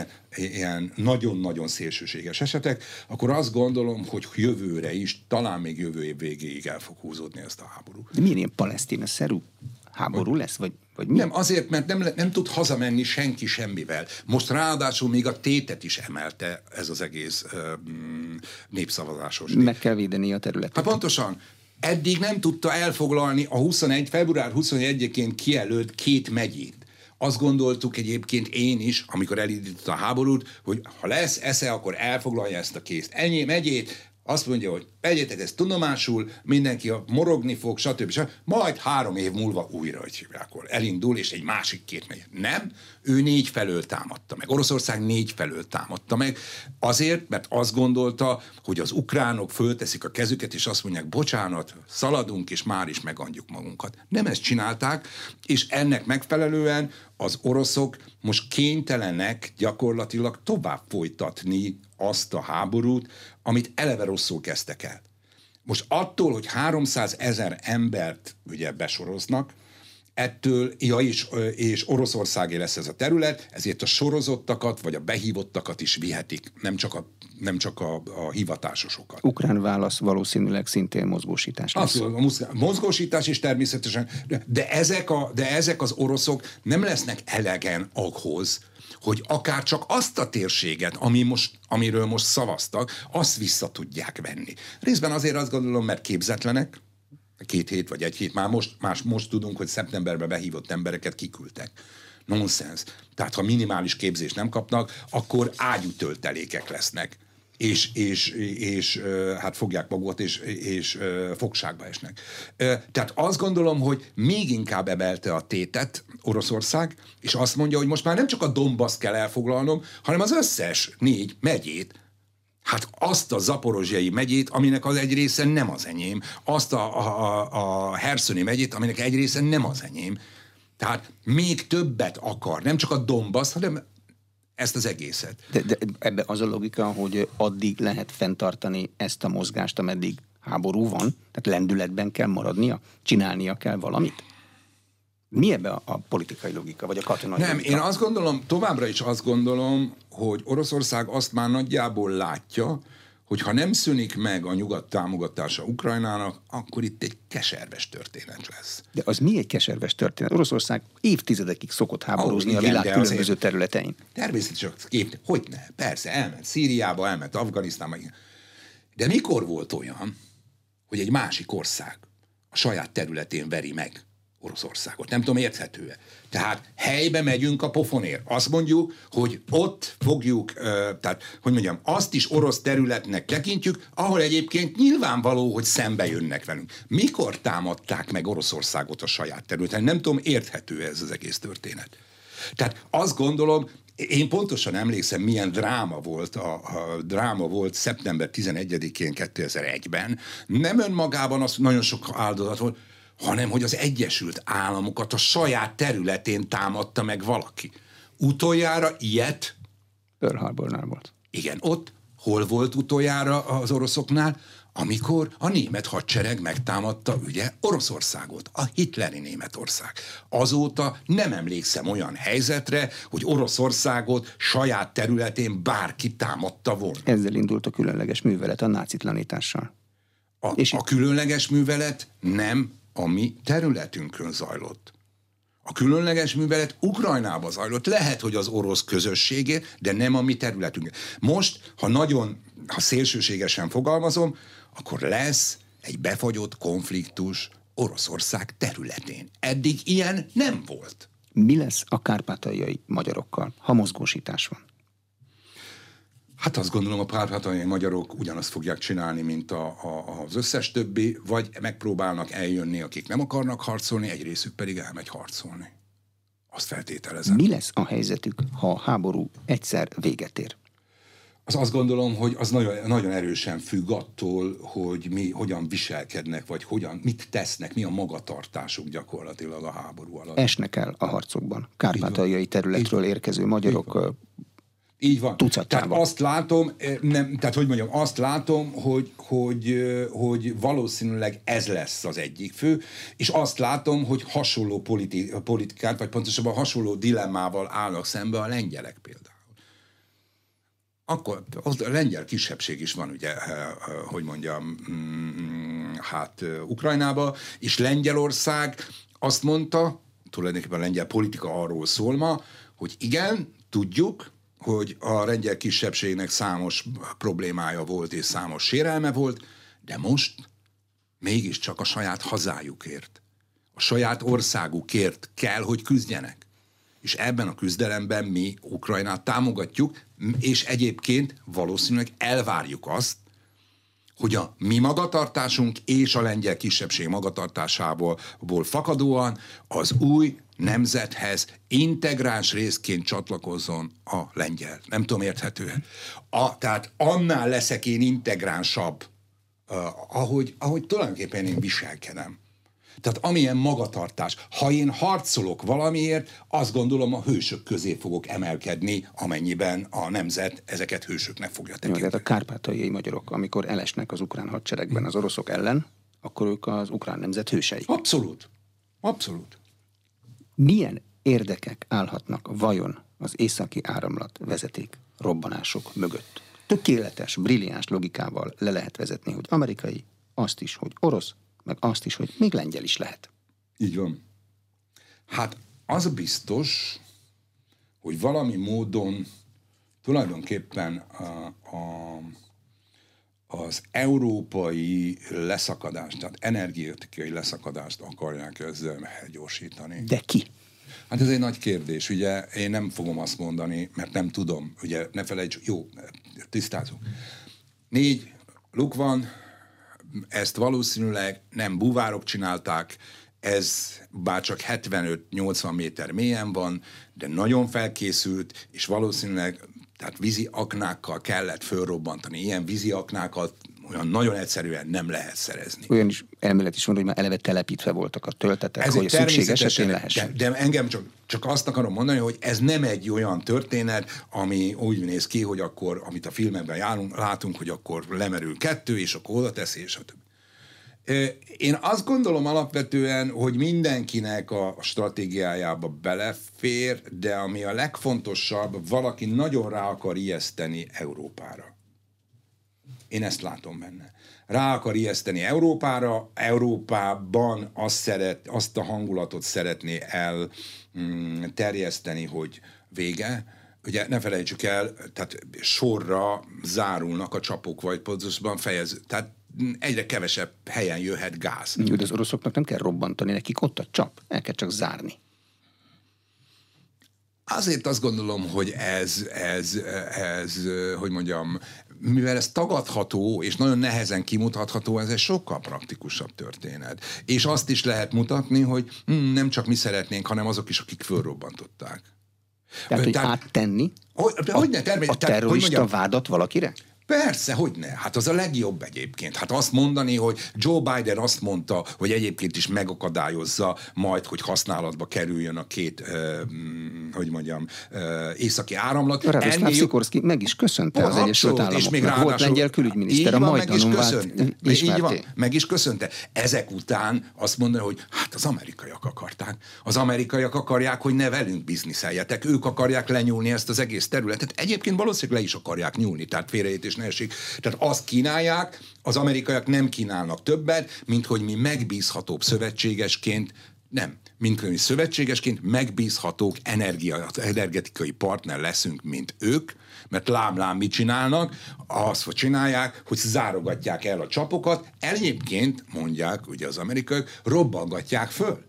ilyen nagyon-nagyon szélsőséges esetek, akkor azt gondolom, hogy jövőre is, talán még jövő év végéig el fog húzódni ezt a háború. De miért ilyen palesztina-szerű háború lesz, vagy mi? Nem, azért, mert nem tud hazamenni senki semmivel. Most ráadásul még a tétet is emelte ez az egész népszavazásos. Meg kell védeni a területet. Hát pontosan. Eddig nem tudta elfoglalni a február 21-én kijelölt 2 megyét. Azt gondoltuk egyébként én is, amikor elindította a háborút, hogy ha lesz esze, akkor elfoglalja ezt a két megyét, Azt mondja, hogy vegyétek ezt tudomásul, mindenki morogni fog, stb. Stb. Majd 3 év múlva újra, hogy hívják, elindul, és egy másik két megy. Nem, ő 4 felől támadta meg. Oroszország 4 felől támadta meg. Azért, mert azt gondolta, hogy az ukránok fölteszik a kezüket, és azt mondják, bocsánat, szaladunk, és már is megandjuk magunkat. Nem ezt csinálták, és ennek megfelelően az oroszok most kénytelenek gyakorlatilag tovább folytatni azt a háborút, amit eleve rosszul kezdtek el. Most attól, hogy 300 000 embert ugye besoroznak, ettől, ja és Oroszországé lesz ez a terület, ezért a sorozottakat vagy a behívottakat is vihetik, nem csak a hivatásosokat. Ukrán válasz valószínűleg szintén mozgósítás lesz. A mozgósítás is természetesen, de ezek az oroszok nem lesznek elegen ahhoz, hogy akár csak azt a térséget, amiről most szavaztak, azt vissza tudják venni. Részben azért azt gondolom, mert képzetlenek, 2 hét vagy 1 hét, most tudunk, hogy szeptemberben behívott embereket kiküldtek. Nonsens. Tehát ha minimális képzést nem kapnak, akkor ágyútöltelékek lesznek, és hát fogják magukat, és fogságba esnek. Tehát azt gondolom, hogy még inkább emelte a tétet Oroszország, és azt mondja, hogy most már nem csak a Donbaszt kell elfoglalnom, hanem az összes 4 megyét, hát azt a zaporozsiai megyét, aminek az egy része nem az enyém, azt a herszoni megyét, aminek egy része nem az enyém. Tehát még többet akar, nem csak a Donbaszt, hanem ezt az egészet. De ebbe az a logika, hogy addig lehet fenntartani ezt a mozgást, ameddig háború van, tehát lendületben kell maradnia, csinálnia kell valamit. Mi ebbe a politikai logika, vagy a katonai logika? Nem, én azt gondolom, továbbra is azt gondolom, hogy Oroszország azt már nagyjából látja, hogy ha nem szűnik meg a nyugat támogatása Ukrajnának, akkor itt egy keserves történet lesz. De az mi egy keserves történet? Oroszország évtizedekig szokott háborúzni a világ különböző területein. Természetesen, hogyne, persze, elment Szíriába, elment Afganisztánba. De mikor volt olyan, hogy egy másik ország a saját területén veri meg Oroszországot? Nem tudom, érthető-e. Tehát helybe megyünk a pofonért. Azt mondjuk, hogy ott fogjuk, tehát, hogy mondjam, azt is orosz területnek tekintjük, ahol egyébként nyilvánvaló, hogy szembe jönnek velünk. Mikor támadták meg Oroszországot a saját területen? Nem tudom, érthető ez az egész történet. Tehát azt gondolom, én pontosan emlékszem, milyen dráma volt a szeptember 11-én 2001-ben. Nem önmagában az nagyon sok áldozat volt, hanem hogy az Egyesült Államokat a saját területén támadta meg valaki. Utoljára ilyet... Pearl Harbornál volt. Igen, ott hol volt utoljára az oroszoknál, amikor a német hadsereg megtámadta ugye Oroszországot, a hitleri Németország. Azóta nem emlékszem olyan helyzetre, hogy Oroszországot saját területén bárki támadta volna. Ezzel indult a különleges művelet a nácitlanítással. A különleges művelet nem a mi területünkön zajlott. A különleges művelet Ukrajnába zajlott, lehet, hogy az orosz közösségé, de nem a mi területünkön. Most, ha szélsőségesen fogalmazom, akkor lesz egy befagyott konfliktus Oroszország területén. Eddig ilyen nem volt. Mi lesz a kárpátaljai magyarokkal, ha mozgósítás van? Hát azt gondolom, a kárpátaljai magyarok ugyanazt fogják csinálni, mint az összes többi, vagy megpróbálnak eljönni, akik nem akarnak harcolni, egy részük pedig elmegy harcolni. Azt feltételezem. Mi lesz a helyzetük, ha a háború egyszer véget ér? Azt gondolom, hogy az nagyon, nagyon erősen függ attól, hogy hogyan viselkednek, vagy mit tesznek, mi a magatartásuk gyakorlatilag a háború alatt. Esnek el a harcokban. Kárpátaljai területről érkező magyarok... Így van. Tucatában. Tehát azt látom, hogy valószínűleg ez lesz az egyik fő, és azt látom, hogy hasonló politikát, vagy pontosabban hasonló dilemmával állnak szembe a lengyelek például. Akkor a lengyel kisebbség is van, ugye, hogy mondjam, hát Ukrajnában, és Lengyelország azt mondta, tulajdonképpen a lengyel politika arról szól ma, hogy igen, tudjuk, hogy a lengyel kisebbségnek számos problémája volt és számos sérelme volt, de most mégiscsak a saját hazájukért, a saját országukért kell, hogy küzdjenek. És ebben a küzdelemben mi Ukrajnát támogatjuk, és egyébként valószínűleg elvárjuk azt, hogy a mi magatartásunk és a lengyel kisebbség magatartásából fakadóan az új nemzethez integráns részként csatlakozzon a lengyel. Nem tudom, érthető. Tehát annál leszek én integránsabb, ahogy tulajdonképpen én viselkedem. Tehát amilyen magatartás. Ha én harcolok valamiért, azt gondolom, a hősök közé fogok emelkedni, amennyiben a nemzet ezeket hősöknek fogja tekinteni. Tehát a kárpátaljai magyarok, amikor elesnek az ukrán hadseregben az oroszok ellen, akkor ők az ukrán nemzet hősei. Abszolút. Abszolút. Milyen érdekek állhatnak vajon az északi áramlat vezeték robbanások mögött? Tökéletes, brilliáns logikával le lehet vezetni, hogy amerikai, azt is, hogy orosz, meg azt is, hogy még lengyel is lehet. Így van. Hát az biztos, hogy valami módon tulajdonképpen az európai leszakadást, tehát energetikai leszakadást akarják ezzel meggyorsítani. De ki? Hát ez egy nagy kérdés, ugye én nem fogom azt mondani, mert nem tudom, ugye ne felejtsük, jó, tisztázunk. 4 luk van, ezt valószínűleg nem búvárok csinálták, ez bár csak 75-80 méter mélyen van, de nagyon felkészült, és valószínűleg tehát vízi aknákkal kellett fölrobbantani. Ilyen vízi aknákat olyan nagyon egyszerűen nem lehet szerezni. Olyan is elmélet is van, hogy már eleve telepítve voltak a töltetek, hogy szükség esetén lehessen. De engem csak azt akarom mondani, hogy ez nem egy olyan történet, ami úgy néz ki, hogy akkor, amit a filmekben látunk, hogy akkor lemerül 2, és akkor oda teszi, és a többi. Én azt gondolom alapvetően, hogy mindenkinek a stratégiájába belefér, de ami a legfontosabb, valaki nagyon rá akar ijeszteni Európára. Én ezt látom benne. Rá akar ijeszteni Európára, Európában azt a hangulatot szeretné elterjeszteni, hogy vége. Ugye ne felejtsük el, tehát sorra zárulnak a csapok, vagy pontosabban fejező. Tehát egyre kevesebb helyen jöhet gáz. De az oroszoknak nem kell robbantani, nekik ott a csap, el kell csak zárni. Azért azt gondolom, hogy ez hogy mondjam, mivel ez tagadható, és nagyon nehezen kimutatható, ez egy sokkal praktikusabb történet. És azt is lehet mutatni, hogy nem csak mi szeretnénk, hanem azok is, akik fölrobbantották. Tehát, hogy áttenni a terrorista vádat valakire? Persze, hogy ne. Hát az a legjobb egyébként. Hát azt mondani, hogy Joe Biden azt mondta, hogy egyébként is megakadályozza majd, hogy használatba kerüljön a 2, északi áramlat. Ráadásul Sikorski meg is köszönte az Egyesült Államoknak. Volt lengyel külügyminiszter, a majdanon vált. Meg is köszönte. Ezek után azt mondani, hogy hát az amerikaiak akarták. Az amerikaiak akarják, hogy ne velünk bizniszeljetek. Ők akarják lenyúlni ezt az egész területet. Egyébként valószínűleg le is akarják nyúlni, tehát félreértés ne esik. Tehát azt kínálják, az amerikaiak nem kínálnak többet, mint hogy mi megbízhatóbb szövetségesként, megbízhatók energetikai partner leszünk, mint ők, mert lám-lám mit csinálnak, azt, hogy csinálják, hogy zárogatják el a csapokat, egyébként mondják, ugye az amerikaiak, robbangatják föl.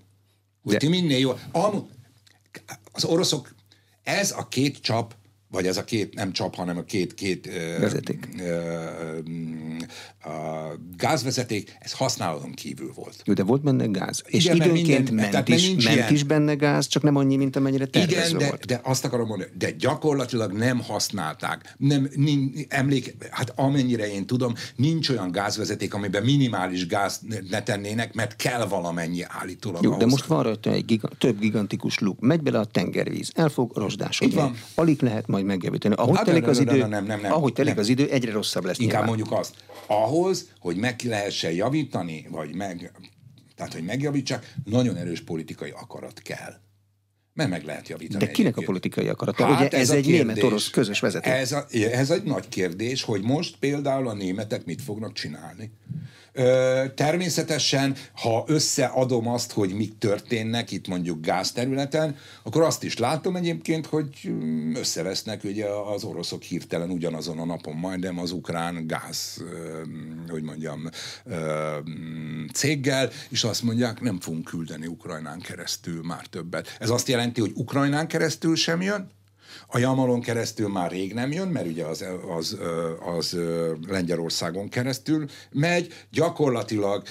Hogy ti minél jól. Az oroszok, ez a 2 csap, vagy ez a 2, nem csap, hanem a 2 vezeték. Gázvezeték, ez használaton kívül volt. De volt benne gáz. És igen, időnként ment is benne gáz, csak nem annyi, mint amennyire tervező volt. De azt akarom mondani, de gyakorlatilag nem használták. Hát amennyire én tudom, nincs olyan gázvezeték, amiben minimális gáz ne tennének, mert kell valamennyi állítólag. Jó, de most van rajta egy több gigantikus luk. Megy bele a tengervíz, el fog rozsdásodni. Alig lehet majd megjavítani. Ahogy telik az idő, egyre rosszabb lesz. Inkább mondjuk azt, ahhoz, hogy meg lehessen javítani, tehát hogy megjavítsák, nagyon erős politikai akarat kell. Mert meg lehet javítani. De kinek a politikai akarata? Hát ugye ez egy német-orosz közös vezetés. Ez egy nagy kérdés, hogy most például a németek mit fognak csinálni. Természetesen, ha összeadom azt, hogy mik történnek itt mondjuk gázterületen, akkor azt is látom egyébként, hogy összevesznek ugye az oroszok hirtelen ugyanazon a napon majdnem az ukrán gáz, céggel, és azt mondják, nem fogunk küldeni Ukrajnán keresztül már többet. Ez azt jelenti, hogy Ukrajnán keresztül sem jön, A Jamalon keresztül már rég nem jön, mert ugye az Lengyelországon keresztül megy, gyakorlatilag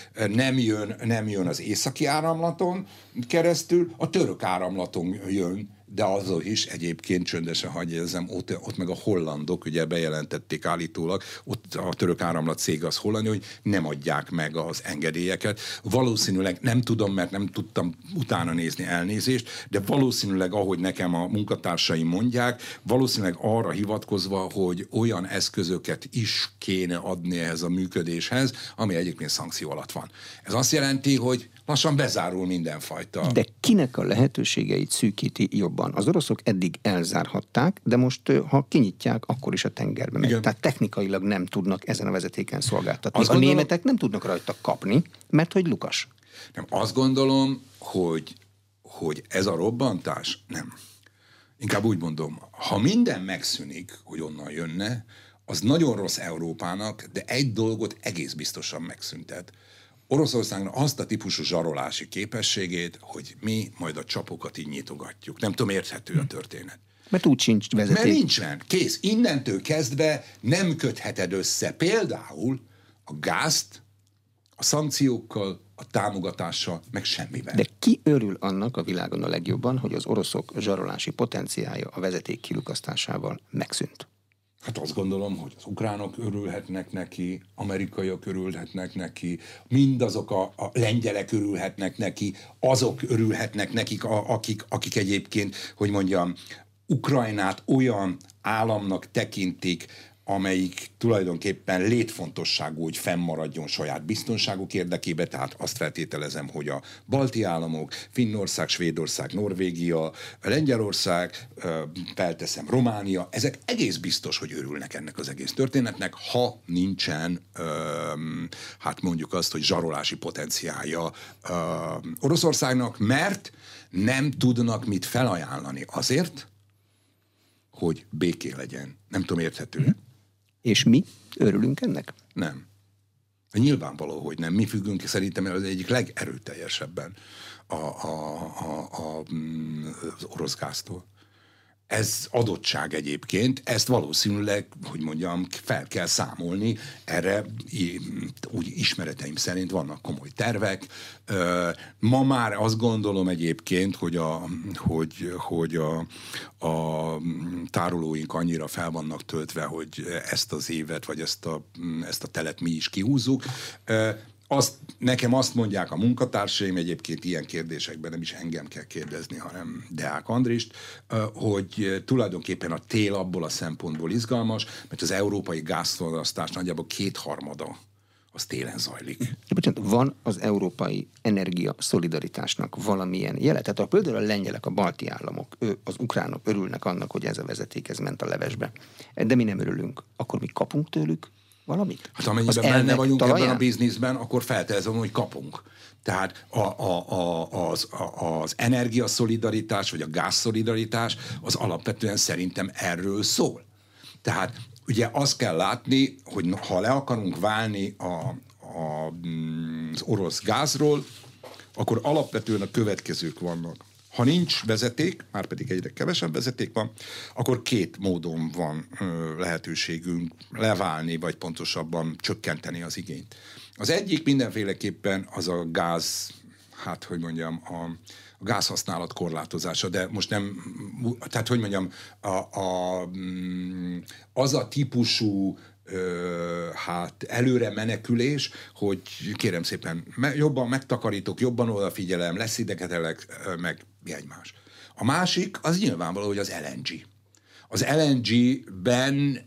nem jön az északi áramlaton keresztül, a török áramlaton jön, de azon is egyébként csöndesen hagyjézem, ott meg a hollandok, ugye bejelentették állítólag, ott a török áramlat cég az holland, hogy nem adják meg az engedélyeket. Valószínűleg nem tudom, mert nem tudtam utána nézni, elnézést, de valószínűleg, ahogy nekem a munkatársaim mondják, valószínűleg arra hivatkozva, hogy olyan eszközöket is kéne adni ehhez a működéshez, ami egyébként szankció alatt van. Ez azt jelenti, hogy lassan bezárul mindenfajta. De kinek a lehetőségeit szűkíti jobban? Az oroszok eddig elzárhatták, de most, ha kinyitják, akkor is a tengerbe megy. Tehát technikailag nem tudnak ezen a vezetéken szolgáltatni. Azt gondolom, németek nem tudnak rajta kapni, mert hogy Lukas. Nem, azt gondolom, hogy ez a robbantás nem. Inkább úgy mondom, ha minden megszűnik, hogy onnan jönne, az nagyon rossz Európának, de egy dolgot egész biztosan megszüntet. Oroszországnak azt a típusú zsarolási képességét, hogy mi majd a csapokat így nyitogatjuk. Nem tudom, érthető a történet. Mert úgy sincs vezeték. Mert nincsen. Kész. Innentől kezdve nem kötheted össze például a gázt a szankciókkal, a támogatással, meg semmivel. De ki örül annak a világon a legjobban, hogy az oroszok zsarolási potenciája a vezeték kilukasztásával megszűnt? Hát azt gondolom, hogy az ukránok örülhetnek neki, amerikaiak örülhetnek neki, mindazok a lengyelek örülhetnek neki, azok örülhetnek nekik, akik egyébként, hogy mondjam, Ukrajnát olyan államnak tekintik, amelyik tulajdonképpen létfontosságú, hogy fennmaradjon saját biztonságuk érdekében, tehát azt feltételezem, hogy a balti államok, Finnország, Svédország, Norvégia, Lengyelország, felteszem Románia, ezek egész biztos, hogy örülnek ennek az egész történetnek, ha nincsen, hát mondjuk azt, hogy zsarolási potenciálja Oroszországnak, mert nem tudnak mit felajánlani azért, hogy béké legyen. Nem tudom, érthető. És mi örülünk ennek? Nem. Nyilvánvaló, hogy nem. Mi függünk szerintem az egyik legerőteljesebben az orosz gáztól. Ez adottság egyébként, ezt valószínűleg, hogy mondjam, fel kell számolni, erre úgy ismereteim szerint vannak komoly tervek. Ma már azt gondolom egyébként, hogy a tárolóink annyira fel vannak töltve, hogy ezt az évet, vagy ezt a telet mi is kihúzzuk. Nekem azt mondják a munkatársaim, egyébként ilyen kérdésekben nem is engem kell kérdezni, hanem Deák Andrist, hogy tulajdonképpen a tél abból a szempontból izgalmas, mert az európai gázszolgáltatás nagyjából 2/3 az télen zajlik. De bocsánat, van az európai energia szolidaritásnak valamilyen jele? Tehát ha például a lengyelek, a balti államok, az ukránok örülnek annak, hogy ez a vezeték, ez ment a levesbe. De mi nem örülünk. Akkor mi kapunk tőlük valamit? Hát amennyiben benne vagyunk ebben a bizniszben, akkor feltételezem, hogy kapunk. Tehát az energiaszolidaritás, vagy a gázszolidaritás az alapvetően szerintem erről szól. Tehát ugye azt kell látni, hogy ha le akarunk válni az orosz gázról, akkor alapvetően a következők vannak. Ha nincs vezeték, már pedig egyre kevesebb vezeték van, akkor két módon van lehetőségünk leválni, vagy pontosabban csökkenteni az igényt. Az egyik mindenféleképpen az a gáz, hát hogy mondjam, a gázhasználat korlátozása, de most nem, tehát hogy mondjam, az a típusú hát előre menekülés, hogy kérem szépen, jobban megtakarítok, jobban odafigyelem, leszidegetelek, meg egymás. A másik, az nyilvánvaló, hogy az LNG. Az LNG-ben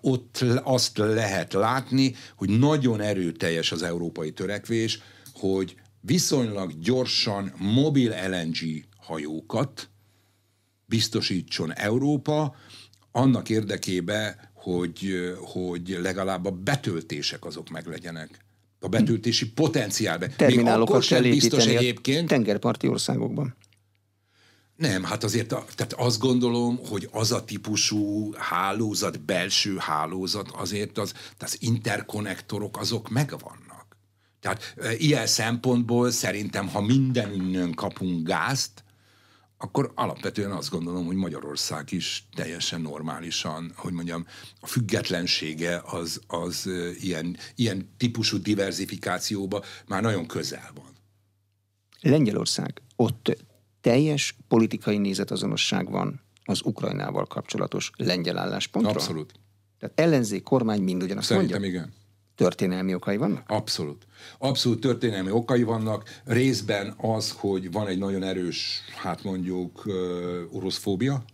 ott azt lehet látni, hogy nagyon erőteljes az európai törekvés, hogy viszonylag gyorsan mobil LNG hajókat biztosítson Európa, annak érdekében, hogy legalább a betöltések azok meglegyenek. A betöltési potenciál. Még akkor sem biztos egyébként. Tengerparti országokban. Nem, hát azért tehát azt gondolom, hogy az a típusú hálózat, belső hálózat azért az interkonnektorok azok megvannak. Tehát ilyen szempontból szerintem, ha mindenünnön kapunk gázt, akkor alapvetően azt gondolom, hogy Magyarország is teljesen normálisan, hogy mondjam, a függetlensége az ilyen típusú diverzifikációba már nagyon közel van. Lengyelország, ott teljes politikai nézetazonosság van az Ukrajnával kapcsolatos lengyel álláspontra? Abszolút. Tehát ellenzék, kormány mind ugyanazt mondja? Szerintem igen. Történelmi okai vannak? Abszolút. Abszolút történelmi okai vannak. Részben az, hogy van egy nagyon erős, hát mondjuk, oroszfóbia.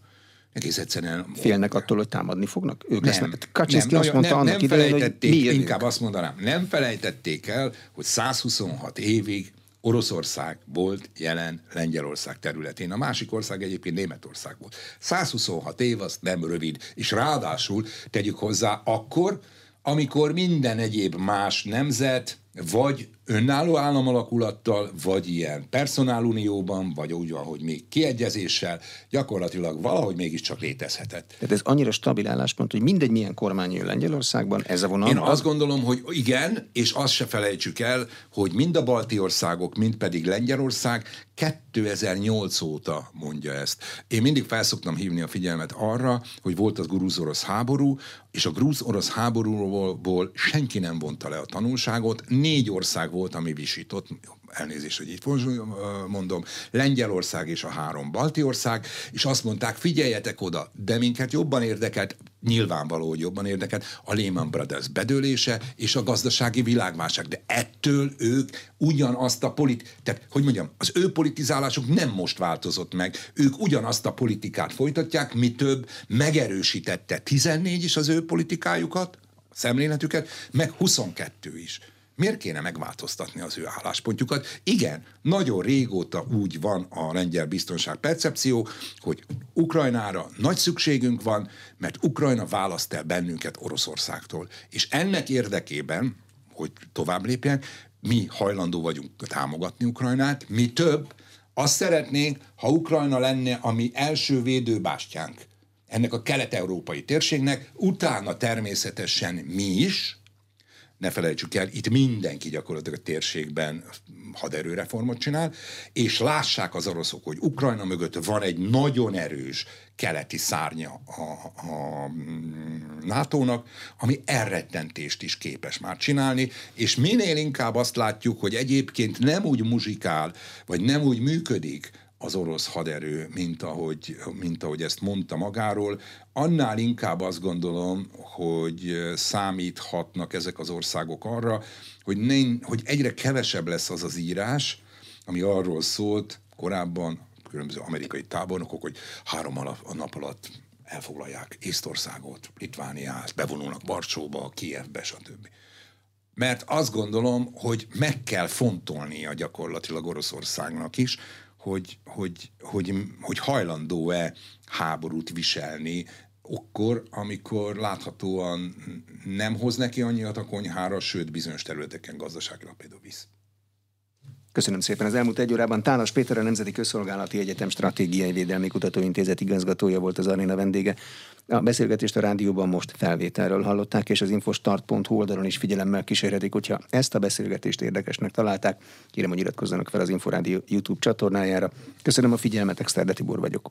Egész egyszerűen... Félnek attól, hogy támadni fognak? Ők lesznek. Kaczynszki azt mondta annak idején, hogy mi inkább azt mondanám, nem felejtették el, hogy 126 évig Oroszország volt jelen Lengyelország területén. A másik ország egyébként Németország volt. 126 év az nem rövid. És ráadásul tegyük hozzá akkor, amikor minden egyéb más nemzet vagy önálló államalakulattal, vagy ilyen personálunióban, vagy úgy van, hogy még kiegyezéssel, gyakorlatilag valahogy mégiscsak létezhetett. Tehát ez annyira stabil álláspont, hogy mindegy milyen kormány jön Lengyelországban, ez a vonal. Én azt gondolom, hogy igen, és azt se felejtsük el, hogy mind a balti országok, mind pedig Lengyelország 2008 óta mondja ezt. Én mindig felszoktam hívni a figyelmet arra, hogy volt az grúz-orosz háború, és a grúz-orosz háborúból senki nem vonta le a tanulságot. 4 ország volt, ami visított, elnézést, hogy így mondom, Lengyelország és a 3 balti ország, és azt mondták, figyeljetek oda, de minket jobban érdekelt, nyilvánvaló, hogy jobban érdekelt a Lehman Brothers bedőlése és a gazdasági világválság, de ettől ők ugyanazt a tehát, hogy mondjam, az ő politizálásuk nem most változott meg, ők ugyanazt a politikát folytatják, mi több megerősítette 14 is az ő politikájukat, a szemléletüket, meg 22 is. Miért kéne megváltoztatni az ő álláspontjukat? Igen, nagyon régóta úgy van a lengyel biztonság percepció, hogy Ukrajnára nagy szükségünk van, mert Ukrajna választ el bennünket Oroszországtól. És ennek érdekében, hogy tovább lépjen, mi hajlandó vagyunk támogatni Ukrajnát, mi több, azt szeretnénk, ha Ukrajna lenne a mi első védőbástyánk ennek a kelet-európai térségnek, utána természetesen mi is. Ne felejtsük el, itt mindenki gyakorlatilag a térségben haderőreformot csinál, és lássák az oroszok, hogy Ukrajna mögött van egy nagyon erős keleti szárnya a NATO-nak, ami elrettentést is képes már csinálni, és minél inkább azt látjuk, hogy egyébként nem úgy muzsikál, vagy nem úgy működik az orosz haderő, mint ahogy ezt mondta magáról, annál inkább azt gondolom, hogy számíthatnak ezek az országok arra, hogy egyre kevesebb lesz az az írás, ami arról szólt korábban különböző amerikai tábornokok, hogy 3 nap alatt elfoglalják Észtországot, Litvániát, bevonulnak Barcsóba, Kijevbe, stb. Mert azt gondolom, hogy meg kell fontolnia gyakorlatilag Oroszországnak is, hogy hajlandó-e háborút viselni akkor, amikor láthatóan nem hoz neki annyiat a konyhára, sőt bizonyos területeken gazdaságra például visz. Köszönöm szépen. Az elmúlt 1 órában Tálas Péter, a Nemzeti Közszolgálati Egyetem Stratégiai Védelmi Kutatóintézet igazgatója volt az aréna vendége. A beszélgetést a rádióban most felvételről hallották, és az infostart.hu oldalon is figyelemmel kísérhetik, hogyha ezt a beszélgetést érdekesnek találták. Kérem, hogy iratkozzanak fel az Inforádió YouTube csatornájára. Köszönöm a figyelmet, Exerde Tibor vagyok.